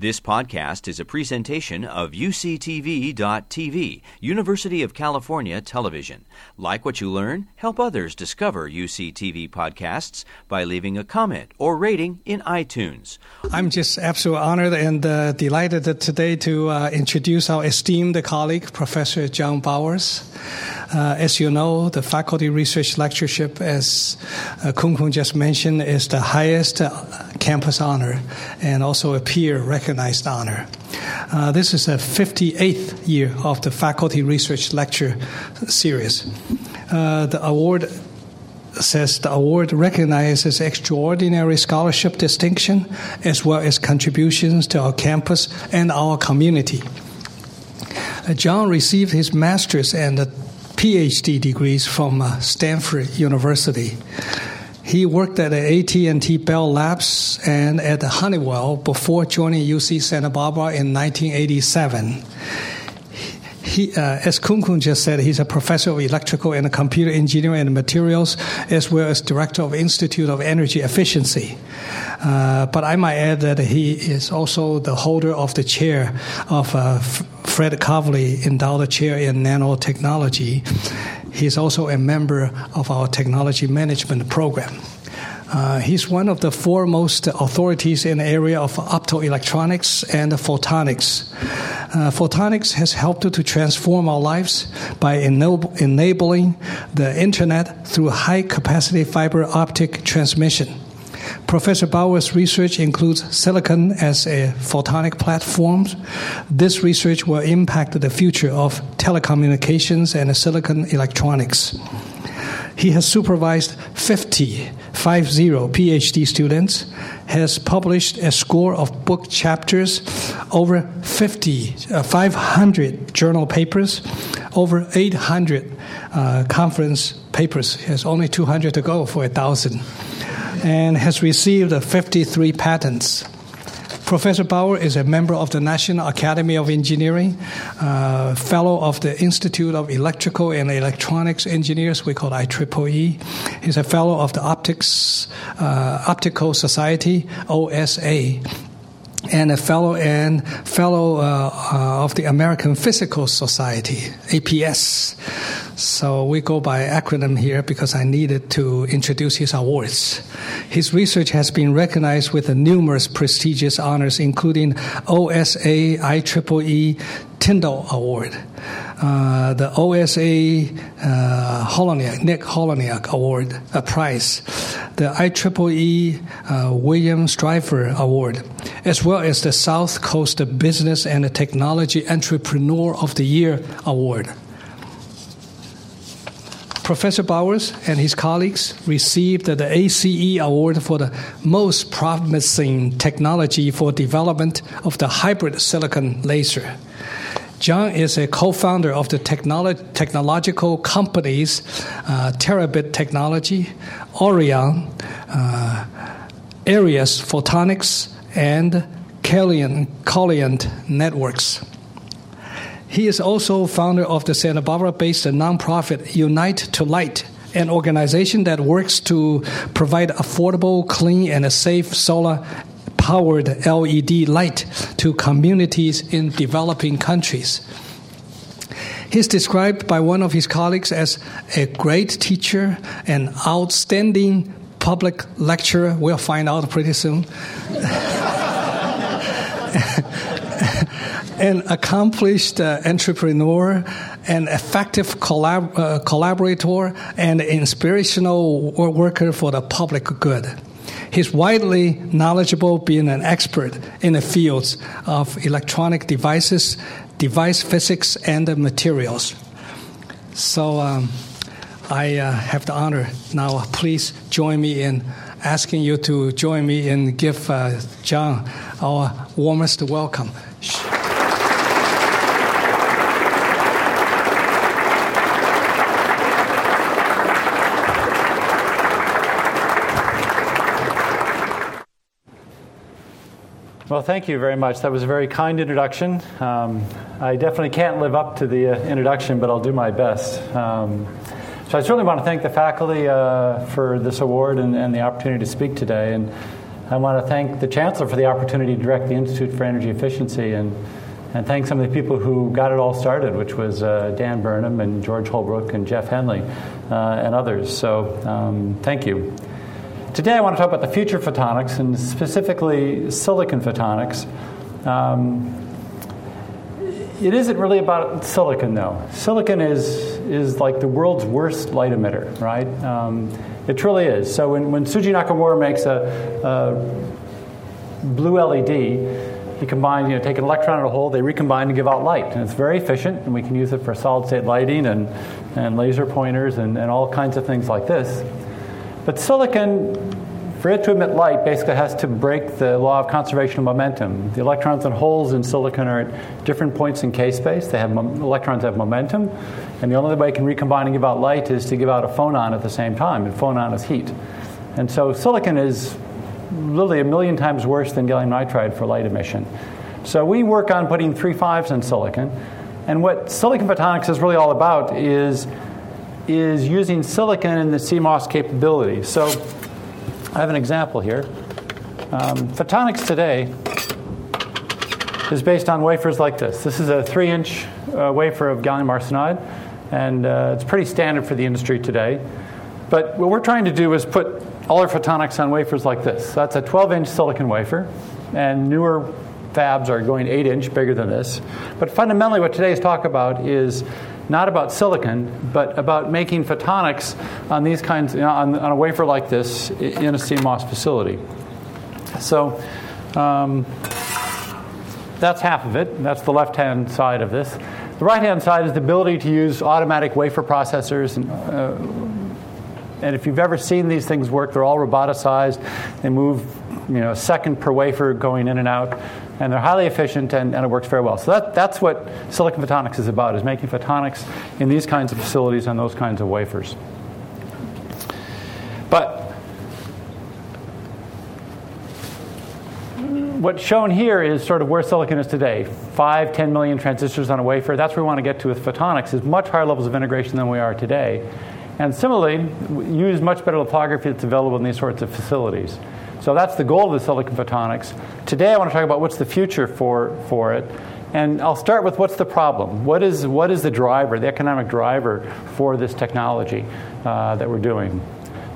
This podcast is a presentation of UCTV.TV, University of California Television. Like what you learn? Help others discover UCTV podcasts by leaving a comment or rating in iTunes. I'm just absolutely honored and delighted today to introduce our esteemed colleague, Professor John Bowers. As you know, the faculty research lectureship, as Kun just mentioned, is the highest campus honor and also a peer recognized honor. This is the 58th year of the Faculty Research Lecture Series. The award says the award recognizes extraordinary scholarship distinction as well as contributions to our campus and our community. John received his master's and PhD degrees from Stanford University. He worked at AT&T Bell Labs and at Honeywell before joining UC Santa Barbara in 1987. He, as Kun just said, he's a professor of electrical and computer engineering and materials, as well as director of Institute of Energy Efficiency. But I might add that he is also the holder of the chair of Fred Kavli Endowed Chair in Nanotechnology. He's also a member of our technology management program. He's one of the foremost authorities in the area of optoelectronics and photonics. Photonics has helped to transform our lives by enabling the Internet through high-capacity fiber optic transmission. Professor Bauer's research includes silicon as a photonic platform. This research will impact the future of telecommunications and silicon electronics. He has supervised 50 PhD students, has published a score of book chapters, over 500 journal papers, over 800 conference papers. He has only 200 to go for 1,000. And has received 53 patents. Professor Bauer is a member of the National Academy of Engineering, fellow of the Institute of Electrical and Electronics Engineers, we call IEEE. He's a fellow of the Optical Society, OSA, and a fellow of the American Physical Society, APS. So we go by acronym here because I needed to introduce his awards. His research has been recognized with numerous prestigious honors, including OSA, IEEE, Tyndall Award, the OSA Holonyak Award, a prize, the IEEE William Streifer Award, as well as the South Coast Business and Technology Entrepreneur of the Year Award. Professor Bowers and his colleagues received the ACE Award for the most promising technology for development of the hybrid silicon laser. John is a co-founder of the technological companies Terabit Technology, Aurrion, Ares Photonics, and Calient Networks. He is also founder of the Santa Barbara-based nonprofit Unite to Light, an organization that works to provide affordable, clean, and safe solar-powered LED light to communities in developing countries. He's described by one of his colleagues as a great teacher, an outstanding public lecturer. We'll find out pretty soon. An accomplished entrepreneur, an effective collaborator, and inspirational worker for the public good. He's widely knowledgeable, being an expert in the fields of electronic devices, device physics, and materials. So I have the honor now. Please join me in asking you to join me and give John our warmest welcome. Well, thank you very much. That was a very kind introduction. I definitely can't live up to the introduction, but I'll do my best. So I certainly want to thank the faculty for this award and the opportunity to speak today. And I want to thank the Chancellor for the opportunity to direct the Institute for Energy Efficiency and thank some of the people who got it all started, which was Dan Burnham and George Holbrook and Jeff Henley and others. So thank you. Today I want to talk about the future of photonics and specifically silicon photonics. It isn't really about silicon, though. Silicon is like the world's worst light emitter, right? It truly is. So when Shuji Nakamura makes a blue LED, he combines, take an electron in a hole, they recombine to give out light. And it's very efficient, and we can use it for solid-state lighting and laser pointers and all kinds of things like this. But silicon, for it to emit light, basically has to break the law of conservation of momentum. The electrons and holes in silicon are at different points in K-space. They have electrons have momentum, and the only way it can recombine and give out light is to give out a phonon at the same time, and phonon is heat. And so silicon is literally a million times worse than gallium nitride for light emission. So we work on putting 3.5s in silicon. And what silicon photonics is really all about is using silicon and the CMOS capability. So I have an example here. Photonics today is based on wafers like this. This is a 3-inch wafer of gallium arsenide. And it's pretty standard for the industry today. But what we're trying to do is put all our photonics on wafers like this. That's a 12-inch silicon wafer, and newer fabs are going 8-inch, bigger than this. But fundamentally, what today's talk about is not about silicon, but about making photonics on these kinds, on a wafer like this in a CMOS facility. So that's half of it. That's the left-hand side of this. The right-hand side is the ability to use automatic wafer processors and if you've ever seen these things work, they're all roboticized. They move, a second per wafer going in and out. And they're highly efficient, and it works very well. So that's what silicon photonics is about, is making photonics in these kinds of facilities on those kinds of wafers. But what's shown here is sort of where silicon is today. 5-10 million transistors on a wafer. That's where we want to get to with photonics, is much higher levels of integration than we are today. And similarly, use much better lithography that's available in these sorts of facilities. So that's the goal of the silicon photonics. Today, I want to talk about what's the future for it. And I'll start with what's the problem. What is the driver, the economic driver for this technology that we're doing?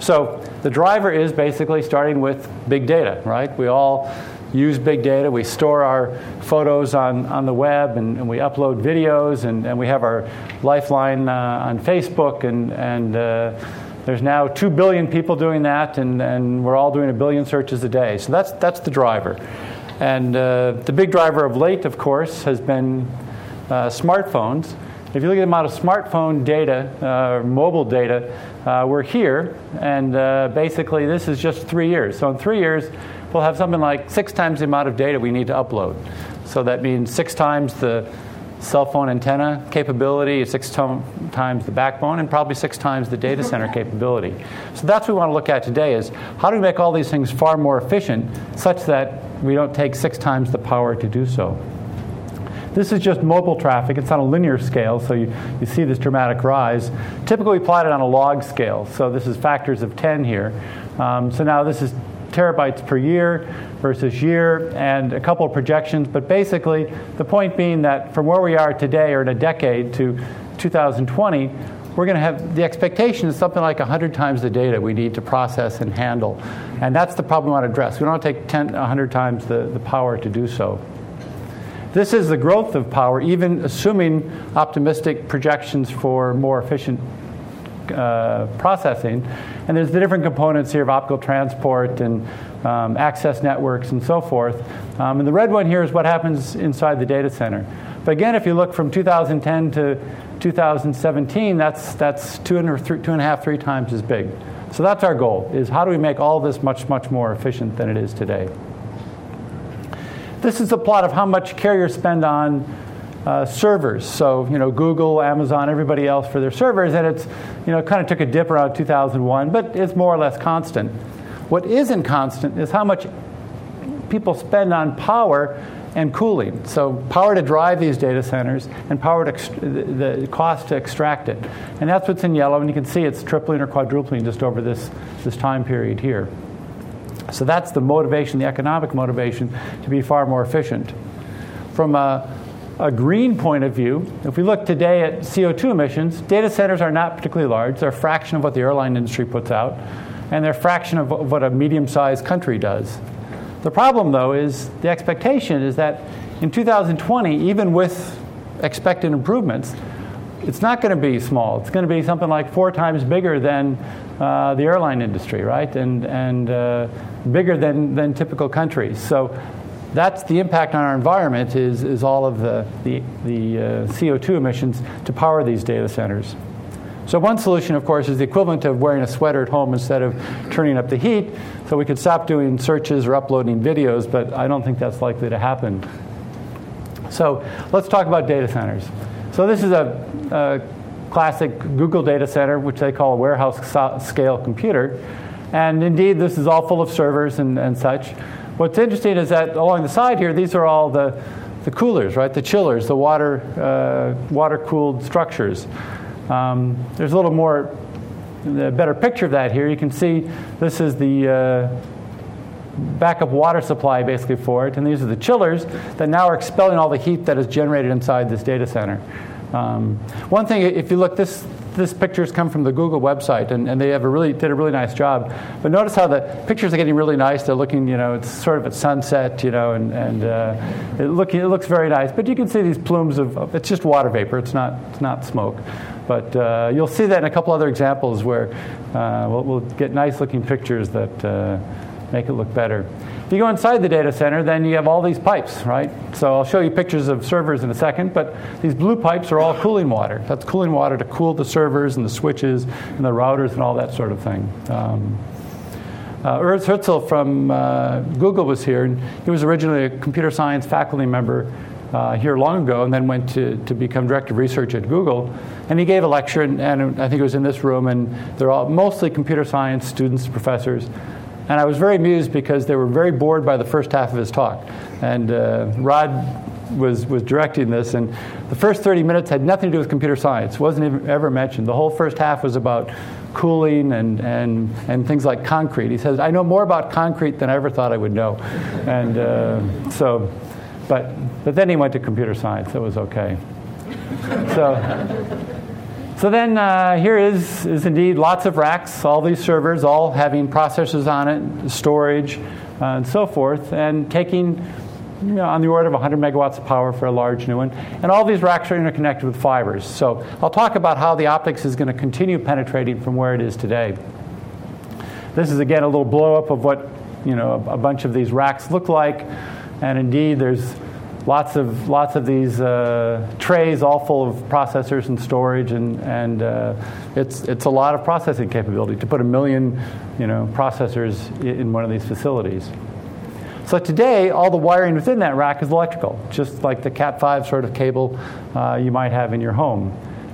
So the driver is basically starting with big data, right? We all use big data. We store our photos on the web, and we upload videos, and we have our lifeline on Facebook, and there's now 2 billion people doing that, and we're all doing 1 billion searches a day. So that's the driver. And the big driver of late, of course, has been smartphones. If you look at the amount of smartphone data, mobile data, we're here, and basically this is just 3 years. So in 3 years, we'll have something like 6 times the amount of data we need to upload. So that means 6 times the cell phone antenna capability, 6 times the backbone, and probably 6 times the data center capability. So that's what we want to look at today, is how do we make all these things far more efficient such that we don't take 6 times the power to do so. This is just mobile traffic. It's on a linear scale, so you see this dramatic rise. Typically plotted on a log scale, so this is factors of 10 here. So now this is terabytes per year versus year, and a couple of projections. But basically, the point being that from where we are today, or in a decade, to 2020, we're going to have the expectation is something like 100 times the data we need to process and handle. And that's the problem we want to address. We don't want to take 100 times the power to do so. This is the growth of power, even assuming optimistic projections for more efficient processing. And there's the different components here of optical transport and access networks and so forth. And the red one here is what happens inside the data center. But again, if you look from 2010 to 2017, that's 2.5, 3 times as big. So that's our goal, is how do we make all this much, much more efficient than it is today. This is a plot of how much carriers spend on servers. So, Google, Amazon, everybody else for their servers. And it's, kind of took a dip around 2001, but it's more or less constant. What isn't constant is how much people spend on power and cooling. So power to drive these data centers and power to the cost to extract it. And that's what's in yellow. And you can see it's tripling or quadrupling just over this time period here. So that's the motivation, the economic motivation, to be far more efficient. From a green point of view, if we look today at CO2 emissions, data centers are not particularly large. They're a fraction of what the airline industry puts out, and they're a fraction of what a medium-sized country does. The problem, though, is the expectation is that in 2020, even with expected improvements, it's not going to be small. It's going to be something like 4 times bigger than the airline industry, right? And bigger than typical countries. So that's the impact on our environment is all of the CO2 emissions to power these data centers. So one solution, of course, is the equivalent of wearing a sweater at home instead of turning up the heat. So we could stop doing searches or uploading videos, but I don't think that's likely to happen. So let's talk about data centers. So this is a classic Google data center, which they call a warehouse-scale computer. And indeed, this is all full of servers and such. What's interesting is that along the side here, these are all the coolers, right? The chillers, the water-cooled structures. There's a little more, a better picture of that here. You can see this is the backup water supply, basically, for it. And these are the chillers that now are expelling all the heat that is generated inside this data center. One thing, if you look, this pictures come from the Google website, and they did a really nice job. But notice how the pictures are getting really nice. They're looking, it's sort of at sunset, it looks very nice. But you can see these plumes of it's just water vapor. It's not smoke. But you'll see that in a couple other examples where we'll get nice-looking pictures that make it look better. If you go inside the data center, then you have all these pipes, right? So I'll show you pictures of servers in a second, but these blue pipes are all cooling water. That's cooling water to cool the servers and the switches and the routers and all that sort of thing. Urs Herzl from Google was here, and he was originally a computer science faculty member here long ago, and then went to become director of research at Google. And he gave a lecture, and I think it was in this room, and they're all mostly computer science students, professors. And I was very amused because they were very bored by the first half of his talk. And Rod was directing this. And the first 30 minutes had nothing to do with computer science. It wasn't ever mentioned. The whole first half was about cooling and things like concrete. He says, I know more about concrete than I ever thought I would know. And so, but then he went to computer science. It was OK. So then here is indeed lots of racks, all these servers, all having processors on it, storage, and so forth, and taking on the order of 100 megawatts of power for a large new one. And all these racks are interconnected with fibers. So I'll talk about how the optics is going to continue penetrating from where it is today. This is, again, a little blow-up of what a bunch of these racks look like. And indeed, there's lots of these trays, all full of processors and storage, and it's a lot of processing capability to put 1 million, processors in one of these facilities. So today, all the wiring within that rack is electrical, just like the Cat5 sort of cable you might have in your home,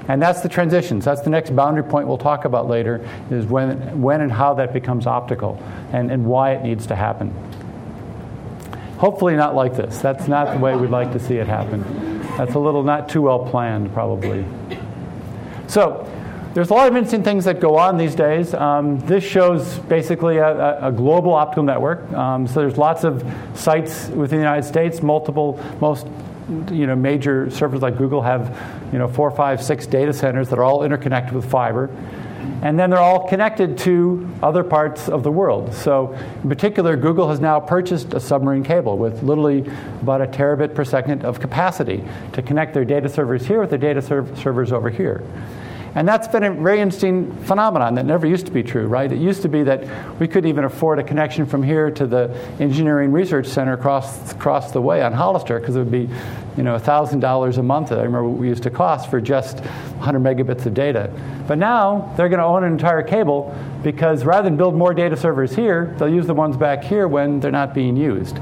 and that's the transitions. That's the next boundary point we'll talk about later, is when and how that becomes optical, and why it needs to happen. Hopefully not like this. That's not the way we'd like to see it happen. That's a little not too well planned, probably. So there's a lot of interesting things that go on these days. This shows basically a global optical network. So there's lots of sites within the United States. Most major servers like Google have 4, 5, 6 data centers that are all interconnected with fiber. And then they're all connected to other parts of the world. So in particular, Google has now purchased a submarine cable with literally about 1 terabit per second of capacity to connect their data servers here with their data servers over here. And that's been a very interesting phenomenon that never used to be true, right? It used to be that we couldn't even afford a connection from here to the Engineering Research Center across the way on Hollister, because it would be $1,000 a month. I remember what we used to cost for just 100 megabits of data. But now they're going to own an entire cable, because rather than build more data servers here, they'll use the ones back here when they're not being used.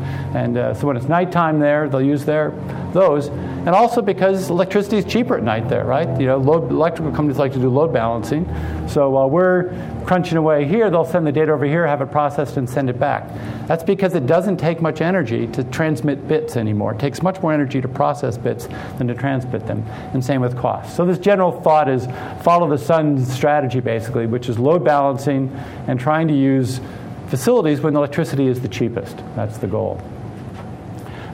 And so when it's nighttime there, they'll use those. And also because electricity is cheaper at night there, right? Electrical companies like to do load balancing. So while we're crunching away here, they'll send the data over here, have it processed, and send it back. That's because it doesn't take much energy to transmit bits anymore. It takes much more energy to process bits than to transmit them. And same with cost. So this general thought is follow the sun's strategy, basically, which is load balancing and trying to use facilities when electricity is the cheapest. That's the goal.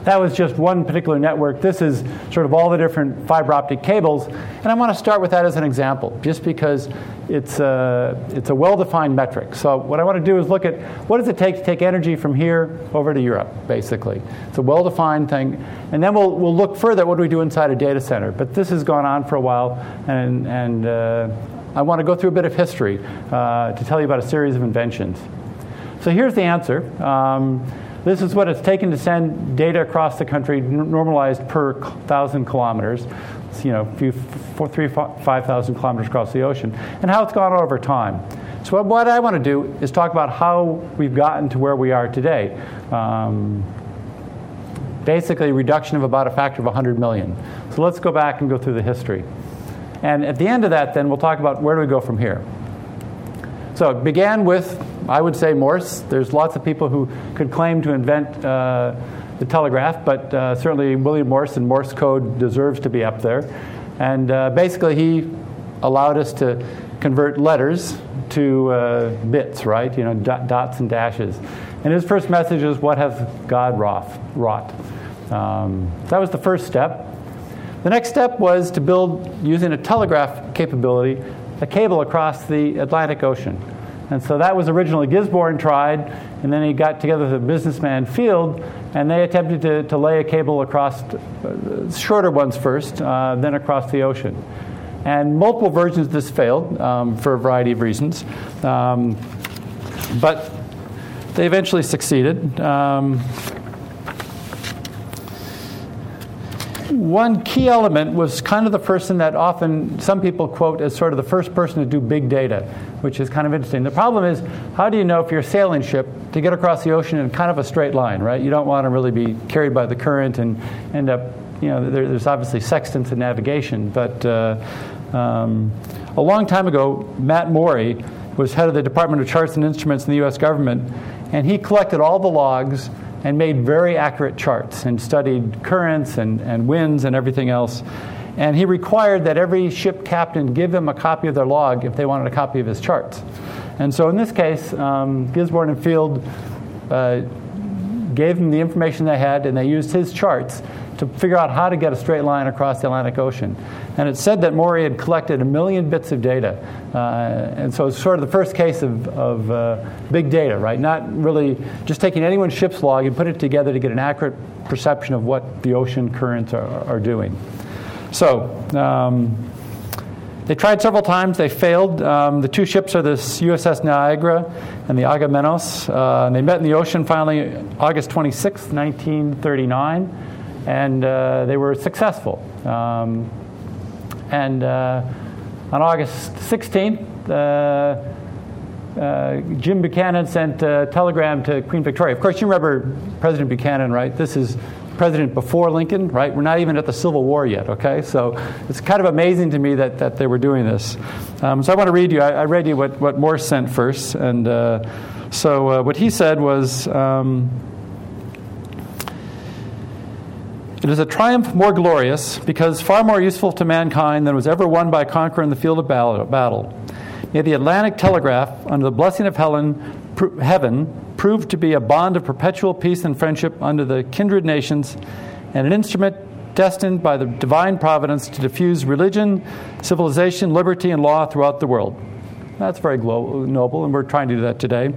That was just one particular network. This is sort of all the different fiber optic cables. And I want to start with that as an example, just because it's a well-defined metric. So what I want to do is look at what does it take to take energy from here over to Europe, basically. It's a well-defined thing. And then we'll look further at what do we do inside a data center. But this has gone on for a while. And I want to go through a bit of history to tell you about a series of inventions. So here's the answer. This is what it's taken to send data across the country, normalized per 1,000 kilometers. It's, 3,000 to 5,000 kilometers across the ocean, and how it's gone over time. So what I want to do is talk about how we've gotten to where we are today. Basically, reduction of about a factor of 100 million. So let's go back and go through the history. And at the end of that, then, we'll talk about where do we go from here. So it began with, I would say, Morse. There's lots of people who could claim to invent the telegraph, but certainly William Morse and Morse code deserves to be up there. And basically, he allowed us to convert letters to bits, right? Dots and dashes. And his first message is, "What hath God wrought?" That was the first step. The next step was to build, using a telegraph capability, a cable across the Atlantic Ocean. And so that was originally Gisborn tried, and then he got together with a businessman, Field, and they attempted to lay a cable across, shorter ones first, then across the ocean. And multiple versions of this failed for a variety of reasons. But they eventually succeeded. One key element was kind of the person that often some people quote as sort of the first person to do big data, which is kind of interesting. The problem is, how do you know if you're a sailing ship to get across the ocean in kind of a straight line, right? You don't want to really be carried by the current and end up, there's obviously sextants in navigation. But a long time ago, Matt Morey was head of the Department of Charts and Instruments in the U.S. government, and he collected all the logs and made very accurate charts and studied currents and winds and everything else. And he required that every ship captain give them a copy of their log if they wanted a copy of his charts. And so in this case, Gisborne and Field gave him the information they had, and they used his charts to figure out how to get a straight line across the Atlantic Ocean. And it's said that Morey had collected 1 million bits of data. And so it's sort of the first case of big data, right? Not really just taking anyone's ship's log and put it together to get an accurate perception of what the ocean currents are doing. So they tried several times. They failed. The two ships are the USS Niagara and the Agamenos. They met in the ocean finally August 26, 1939. And they were successful. And on August 16th, Jim Buchanan sent a telegram to Queen Victoria. Of course, you remember President Buchanan, right? This is president before Lincoln, right? We're not even at the Civil War yet, okay? So it's kind of amazing to me that they were doing this. So I want to read you. I read you what Morse sent first. And so what he said was... It is a triumph more glorious, because far more useful to mankind than was ever won by a conqueror in the field of battle. May the Atlantic telegraph, under the blessing of heaven, prove to be a bond of perpetual peace and friendship under the kindred nations, and an instrument destined by the divine providence to diffuse religion, civilization, liberty, and law throughout the world. That's very noble, and we're trying to do that today.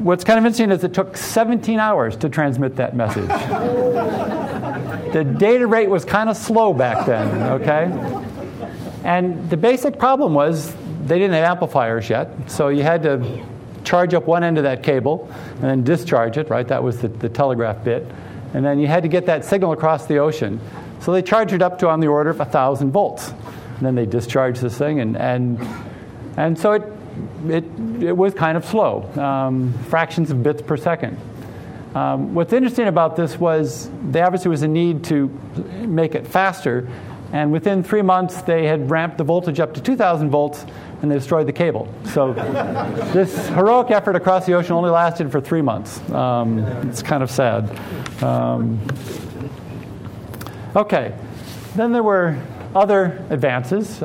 What's kind of interesting is it took 17 hours to transmit that message. The data rate was kind of slow back then, okay? And the basic problem was they didn't have amplifiers yet, so you had to charge up one end of that cable and then discharge it, right? That was the telegraph bit. And then you had to get that signal across the ocean. So they charged it up to on the order of 1,000 volts. And then they discharged this thing, and so it was kind of slow, fractions of bits per second. What's interesting about this was there obviously was a need to make it faster, and within 3 months they had ramped the voltage up to 2,000 volts and they destroyed the cable. So this heroic effort across the ocean only lasted for 3 months. It's kind of sad. Okay, then there were other advances.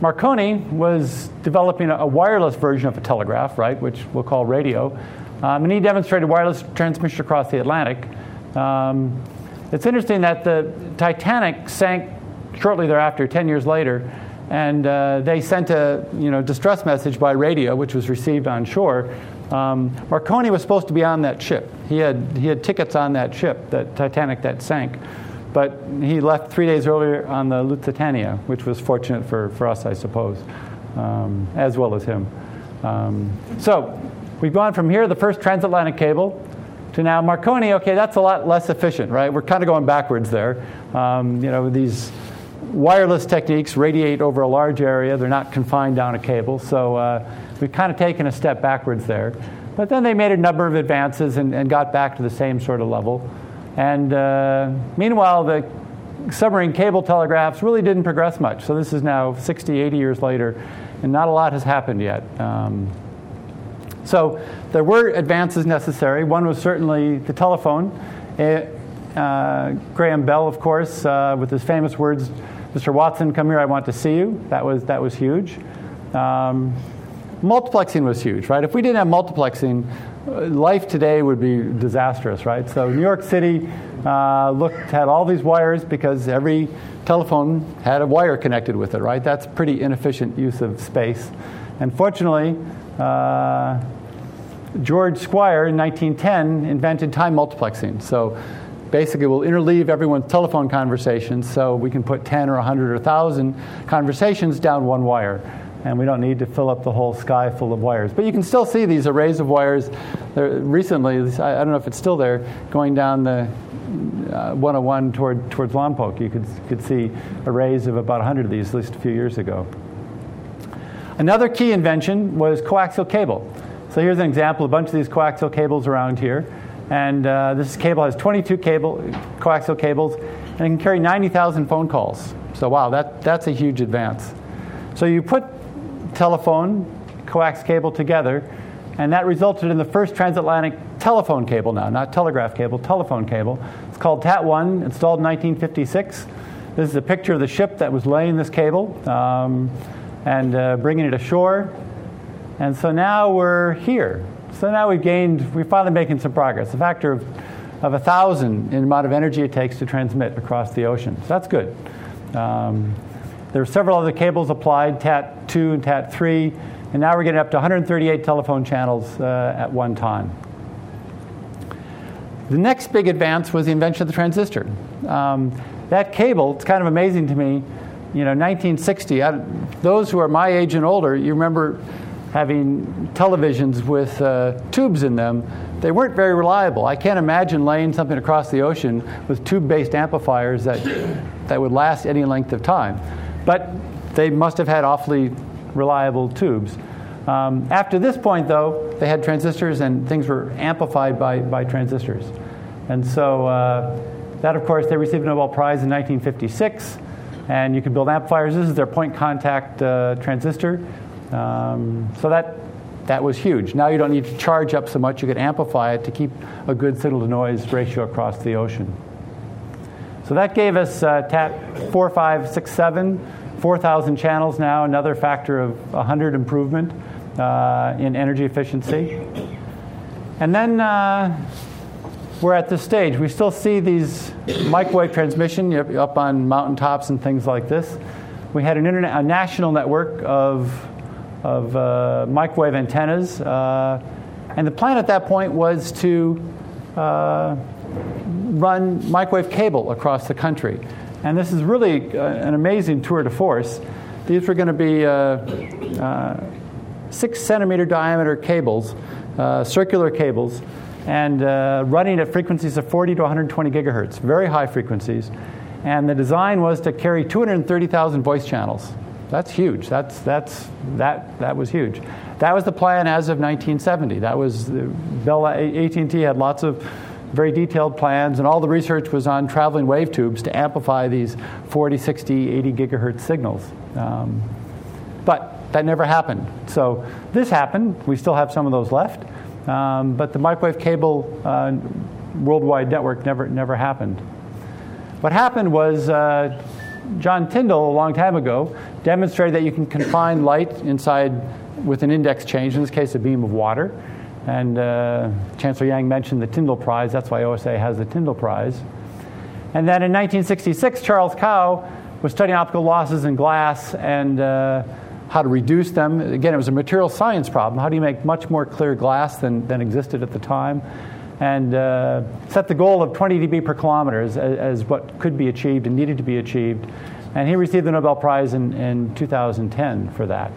Marconi was developing a wireless version of a telegraph, right, which we'll call radio. And he demonstrated wireless transmission across the Atlantic. It's interesting that the Titanic sank shortly thereafter, 10 years later, and they sent a distress message by radio, which was received on shore. Marconi was supposed to be on that ship. He had tickets on that ship, that Titanic that sank. But he left 3 days earlier on the Lusitania, which was fortunate for us, I suppose, as well as him. So we've gone from here, the first transatlantic cable, to now Marconi. OK, that's a lot less efficient, right? We're kind of going backwards there. These wireless techniques radiate over a large area. They're not confined down a cable. So we've kind of taken a step backwards there. But then they made a number of advances and got back to the same sort of level. And meanwhile, the submarine cable telegraphs really didn't progress much. So this is now 60, 80 years later, and not a lot has happened yet. So there were advances necessary. One was certainly the telephone. Graham Bell, of course, with his famous words, "Mr. Watson, come here, I want to see you." That was huge. Multiplexing was huge, right? If we didn't have multiplexing, life today would be disastrous, right? So New York City had all these wires because every telephone had a wire connected with it, right? That's pretty inefficient use of space. And fortunately, George Squier in 1910 invented time multiplexing. So basically, we'll interleave everyone's telephone conversations so we can put 10 or 100 or 1,000 conversations down one wire. And we don't need to fill up the whole sky full of wires. But you can still see these arrays of wires. Recently, I don't know if it's still there, going down the 101 towards Lompoc. You could see arrays of about 100 of these, at least a few years ago. Another key invention was coaxial cable. So here's an example, a bunch of these coaxial cables around here. And this cable has 22 coaxial cables, and it can carry 90,000 phone calls. So wow, that's a huge advance. So you put telephone, coax cable together, and that resulted in the first transatlantic telephone cable now, not telegraph cable, telephone cable. It's called TAT-1, installed in 1956. This is a picture of the ship that was laying this cable and bringing it ashore. And so now we're here. So now we're finally making some progress, a factor of 1,000 in the amount of energy it takes to transmit across the ocean. So that's good. There were several other cables applied, TAT-2 and TAT-3, and now we're getting up to 138 telephone channels at one time. The next big advance was the invention of the transistor. That cable, it's kind of amazing to me, 1960, those who are my age and older, you remember having televisions with tubes in them. They weren't very reliable. I can't imagine laying something across the ocean with tube-based amplifiers that would last any length of time. But they must have had awfully reliable tubes. After this point, though, they had transistors, and things were amplified by transistors. And so that, of course, they received a Nobel Prize in 1956. And you could build amplifiers. This is their point contact transistor. So that was huge. Now you don't need to charge up so much. You could amplify it to keep a good signal-to-noise ratio across the ocean. So that gave us TAT 4, 5, 6, 7, 4,000 channels now, another factor of 100 improvement in energy efficiency. And then we're at this stage. We still see these microwave transmission up on mountaintops and things like this. We had a national network of microwave antennas. And the plan at that point was to run microwave cable across the country. And this is really an amazing tour de force. These were going to be 6-centimeter diameter cables, circular cables, and running at frequencies of 40 to 120 gigahertz, very high frequencies. And the design was to carry 230,000 voice channels. That's huge. That was huge. That was the plan as of 1970. That was AT&T had lots of very detailed plans, and all the research was on traveling wave tubes to amplify these 40, 60, 80 gigahertz signals. But that never happened. So this happened. We still have some of those left. But the microwave cable worldwide network never happened. What happened was John Tyndall, a long time ago, demonstrated that you can confine light inside with an index change, in this case a beam of water. And Chancellor Yang mentioned the Tyndall Prize. That's why OSA has the Tyndall Prize. And then in 1966, Charles Kao was studying optical losses in glass and how to reduce them. Again, it was a material science problem. How do you make much more clear glass than existed at the time? And set the goal of 20 dB per kilometer as what could be achieved and needed to be achieved. And he received the Nobel Prize in 2010 for that.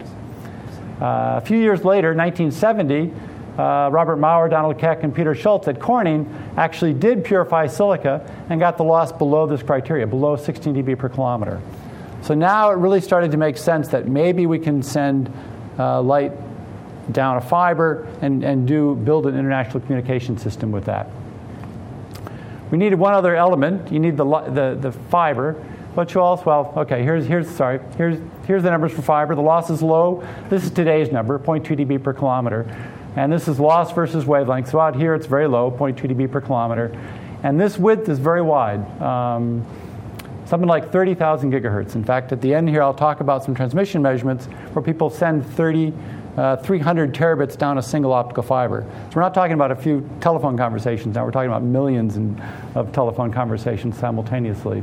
A few years later, 1970, Robert Maurer, Donald Keck, and Peter Schultz at Corning actually did purify silica and got the loss below this criteria, below 16 dB per kilometer. So now it really started to make sense that maybe we can send light down a fiber and build an international communication system with that. We needed one other element. You need the fiber. What you also, well, okay, here's the numbers for fiber. The loss is low. This is today's number, 0.2 dB per kilometer. And this is loss versus wavelength. So out here it's very low, 0.2 dB per kilometer. And this width is very wide, something like 30,000 gigahertz. In fact, at the end here I'll talk about some transmission measurements where people send 300 terabits down a single optical fiber. So we're not talking about a few telephone conversations now. We're talking about millions of telephone conversations simultaneously.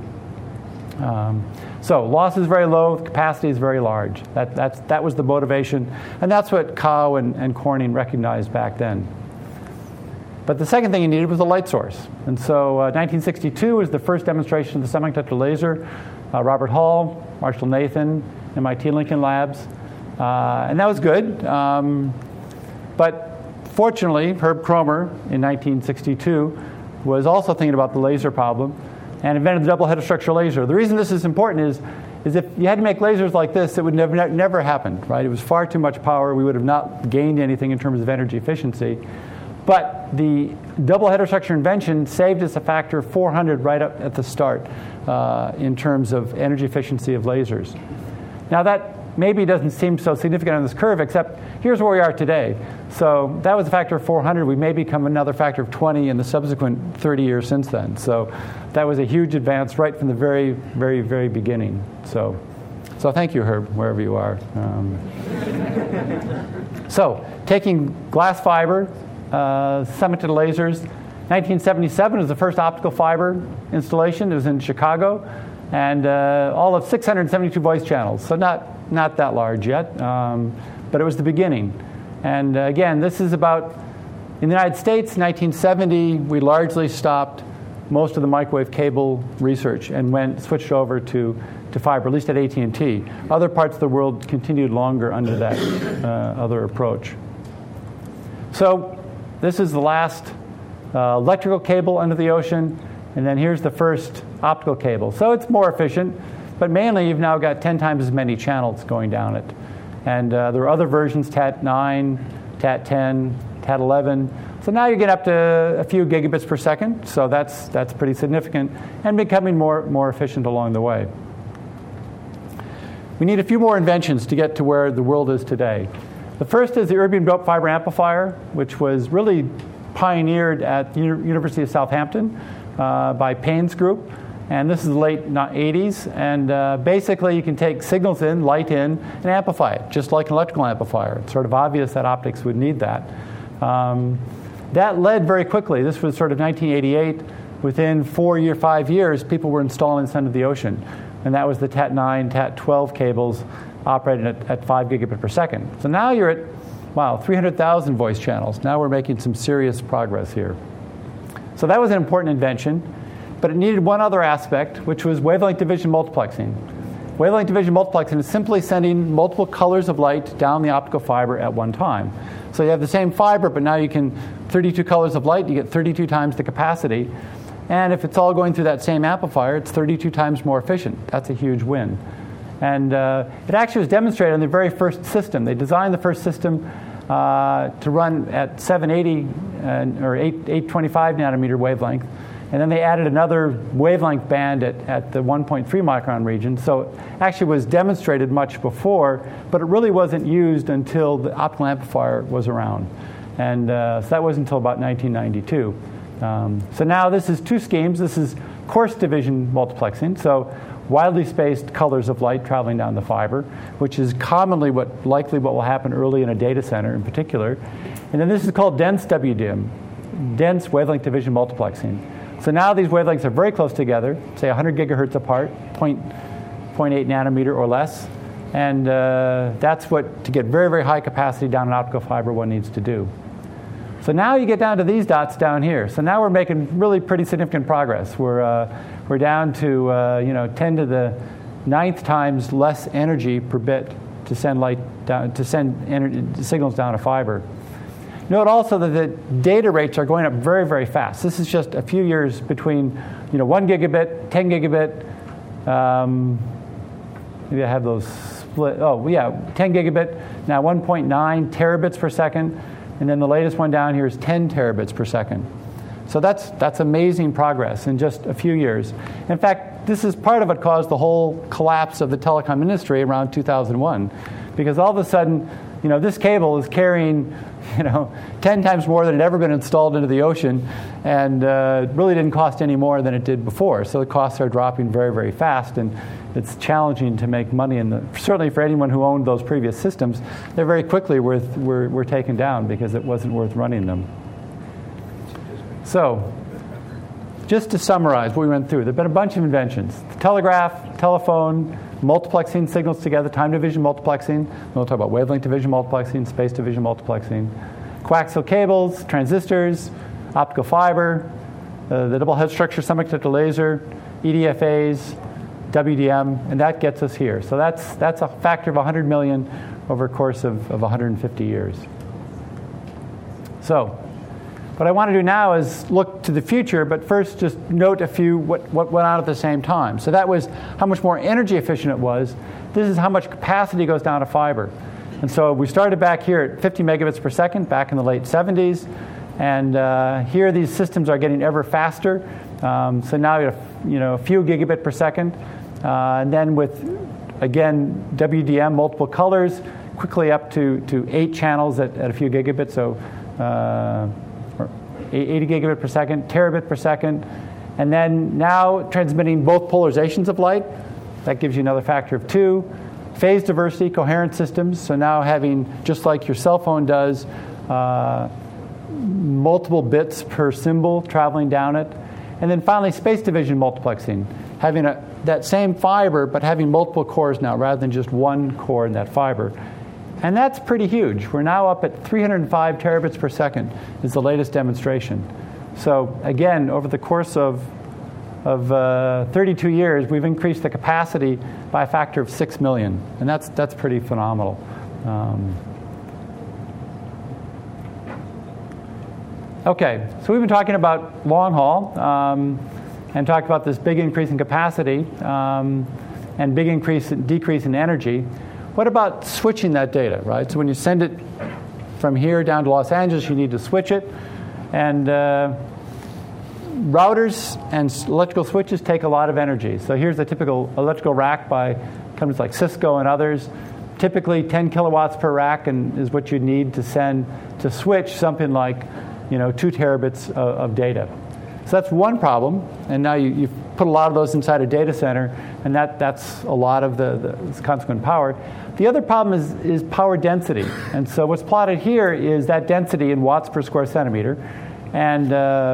So loss is very low, capacity is very large. That was the motivation, and that's what Kao and Corning recognized back then. But the second thing you needed was a light source. And so 1962 was the first demonstration of the semiconductor laser. Robert Hall, Marshall Nathan, MIT Lincoln Labs. And that was good. But fortunately, Herb Kromer in 1962 was also thinking about the laser problem and invented the double-headed structure laser. The reason this is important is if you had to make lasers like this, it would never happened, right? It was far too much power. We would have not gained anything in terms of energy efficiency. But the double-header structure invention saved us a factor of 400 right up at the start in terms of energy efficiency of lasers. Now that maybe doesn't seem so significant on this curve, except here's where we are today. So that was a factor of 400. We may become another factor of 20 in the subsequent 30 years since then. So that was a huge advance right from the very, very, very beginning. So thank you, Herb, wherever you are. So taking glass fiber, semiconductor lasers. 1977 was the first optical fiber installation. It was in Chicago. And all of 672 voice channels. So not that large yet, but it was the beginning. And again, this is about, in the United States, 1970, we largely stopped most of the microwave cable research and switched over to fiber, at least at AT&T. Other parts of the world continued longer under that other approach. So this is the last electrical cable under the ocean, and then here's the first optical cable. So it's more efficient. But mainly, you've now got 10 times as many channels going down it. And there are other versions, TAT-9, TAT-10, TAT-11. So now you get up to a few gigabits per second. So that's pretty significant and becoming more efficient along the way. We need a few more inventions to get to where the world is today. The first is the erbium doped fiber amplifier, which was really pioneered at the University of Southampton by Payne's group. And this is the late 80s. And basically, you can take signals in, light in, and amplify it, just like an electrical amplifier. It's sort of obvious that optics would need that. That led very quickly. This was sort of 1988. Within 5 years, people were installing this under the ocean. And that was the TAT-9, TAT-12 cables operating at 5 gigabit per second. So now you're at, 300,000 voice channels. Now we're making some serious progress here. So that was an important invention. But it needed one other aspect, which was wavelength division multiplexing. Wavelength division multiplexing is simply sending multiple colors of light down the optical fiber at one time. So you have the same fiber, but now you can 32 colors of light. You get 32 times the capacity. And if it's all going through that same amplifier, it's 32 times more efficient. That's a huge win. And it actually was demonstrated on the very first system. They designed the first system to run at 780 or 825 nanometer wavelength. And then they added another wavelength band at the 1.3 micron region. So it actually was demonstrated much before, but it really wasn't used until the optical amplifier was around. And so that was until about 1992. So now this is two schemes. This is coarse division multiplexing, so widely spaced colors of light traveling down the fiber, which is commonly likely what will happen early in a data center in particular. And then this is called dense WDM, dense wavelength division multiplexing. So now these wavelengths are very close together, say 100 gigahertz apart, 0.8 nanometer or less. And that's what, to get very, very high capacity down an optical fiber, one needs to do. So now you get down to these dots down here. So now we're making really pretty significant progress. We're down to 10 to the ninth times less energy per bit to send light down, to send signals down a fiber. Note also that the data rates are going up very, very fast. This is just a few years between 1 gigabit, 10 gigabit. Maybe I have those split. Oh, yeah, 10 gigabit, now 1.9 terabits per second. And then the latest one down here is 10 terabits per second. So that's amazing progress in just a few years. In fact, this is part of what caused the whole collapse of the telecom industry around 2001, because all of a sudden, this cable is carrying, 10 times more than had ever been installed into the ocean, and it really didn't cost any more than it did before. So the costs are dropping very, very fast, and it's challenging to make money. Certainly for anyone who owned those previous systems, they very quickly were taken down because it wasn't worth running them. So just to summarize what we went through, there have been a bunch of inventions. The telegraph, telephone, multiplexing signals together, time division multiplexing. Then we'll talk about wavelength division multiplexing, space division multiplexing, coaxial cables, transistors, optical fiber, the double-head structure semiconductor laser, EDFAs, WDM, and that gets us here. So that's a factor of 100 million over a course of 150 years. So what I want to do now is look to the future, but first just note a few what went on at the same time. So that was how much more energy efficient it was. This is how much capacity goes down to fiber. And so we started back here at 50 megabits per second back in the late 70s. And here these systems are getting ever faster. So now you have a few gigabit per second. And then with, again, WDM, multiple colors, quickly up to 8 channels at a few gigabits. So 80 gigabit per second, terabit per second. And then now transmitting both polarizations of light. That gives you another factor of 2. Phase diversity, coherent systems. So now having, just like your cell phone does, multiple bits per symbol traveling down it. And then finally, space division multiplexing, having that same fiber, but having multiple cores now rather than just one core in that fiber. And that's pretty huge. We're now up at 305 terabits per second is the latest demonstration. So again, over the course of 32 years, we've increased the capacity by a factor of 6 million. And that's pretty phenomenal. Okay, so we've been talking about long haul and talked about this big increase in capacity and big decrease in energy. What about switching that data, right? So when you send it from here down to Los Angeles, you need to switch it. And routers and electrical switches take a lot of energy. So here's a typical electrical rack by companies like Cisco and others. Typically 10 kilowatts per rack and is what you need to send to switch something like 2 terabits of data. So that's one problem. And now you've put a lot of those inside a data center, and that's a lot of the consequent power. The other problem is power density. And so what's plotted here is that density in watts per square centimeter and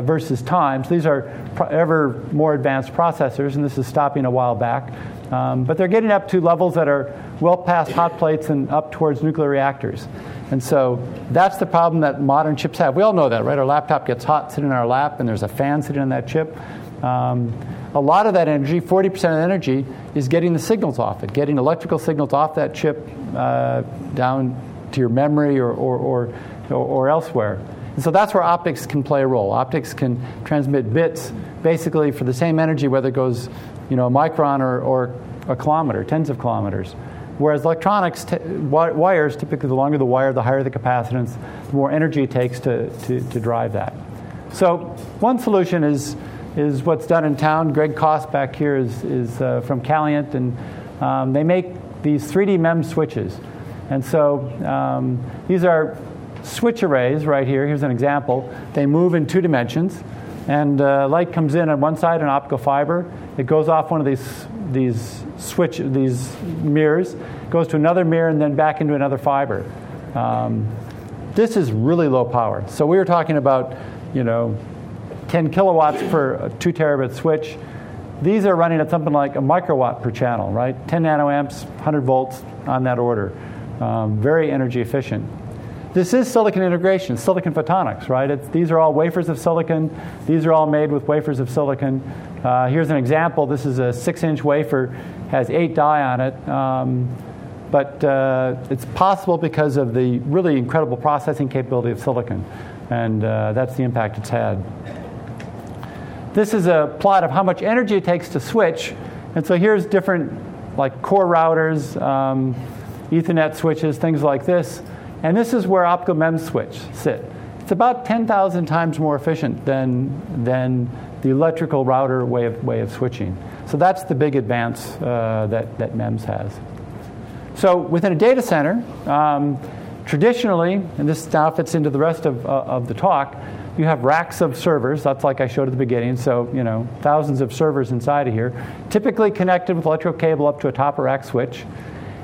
versus time. So these are ever more advanced processors, and this is stopping a while back. But they're getting up to levels that are well past hot plates and up towards nuclear reactors. And so that's the problem that modern chips have. We all know that, right? Our laptop gets hot sitting in our lap, and there's a fan sitting on that chip. A lot of that energy, 40% of the energy, is getting the signals off it, getting electrical signals off that chip down to your memory or elsewhere. And so that's where optics can play a role. Optics can transmit bits basically for the same energy, whether it goes a micron or a kilometer, tens of kilometers. Whereas electronics, wires, typically the longer the wire, the higher the capacitance, the more energy it takes to drive that. So one solution is what's done in town. Greg Koss back here is from Calient, and they make these 3D MEMS switches. And so these are switch arrays right here. Here's an example. They move in 2 dimensions. And light comes in on one side, an optical fiber. It goes off one of these mirrors, goes to another mirror, and then back into another fiber. This is really low power. So we were talking about, 10 kilowatts per 2 terabit switch. These are running at something like a microwatt per channel, right? 10 nanoamps, 100 volts on that order. Very energy efficient. This is silicon integration, silicon photonics, right? These are all wafers of silicon. These are all made with wafers of silicon. Here's an example. This is a 6-inch wafer, has 8 die on it. But it's possible because of the really incredible processing capability of silicon. And that's the impact it's had. This is a plot of how much energy it takes to switch. And so here's different core routers, Ethernet switches, things like this. And this is where optical MEMS switch sit. It's about 10,000 times more efficient than the electrical router way of switching. So that's the big advance that MEMS has. So within a data center, traditionally, and this now fits into the rest of the talk, you have racks of servers. That's like I showed at the beginning. So thousands of servers inside of here, typically connected with electrical cable up to a top of rack switch.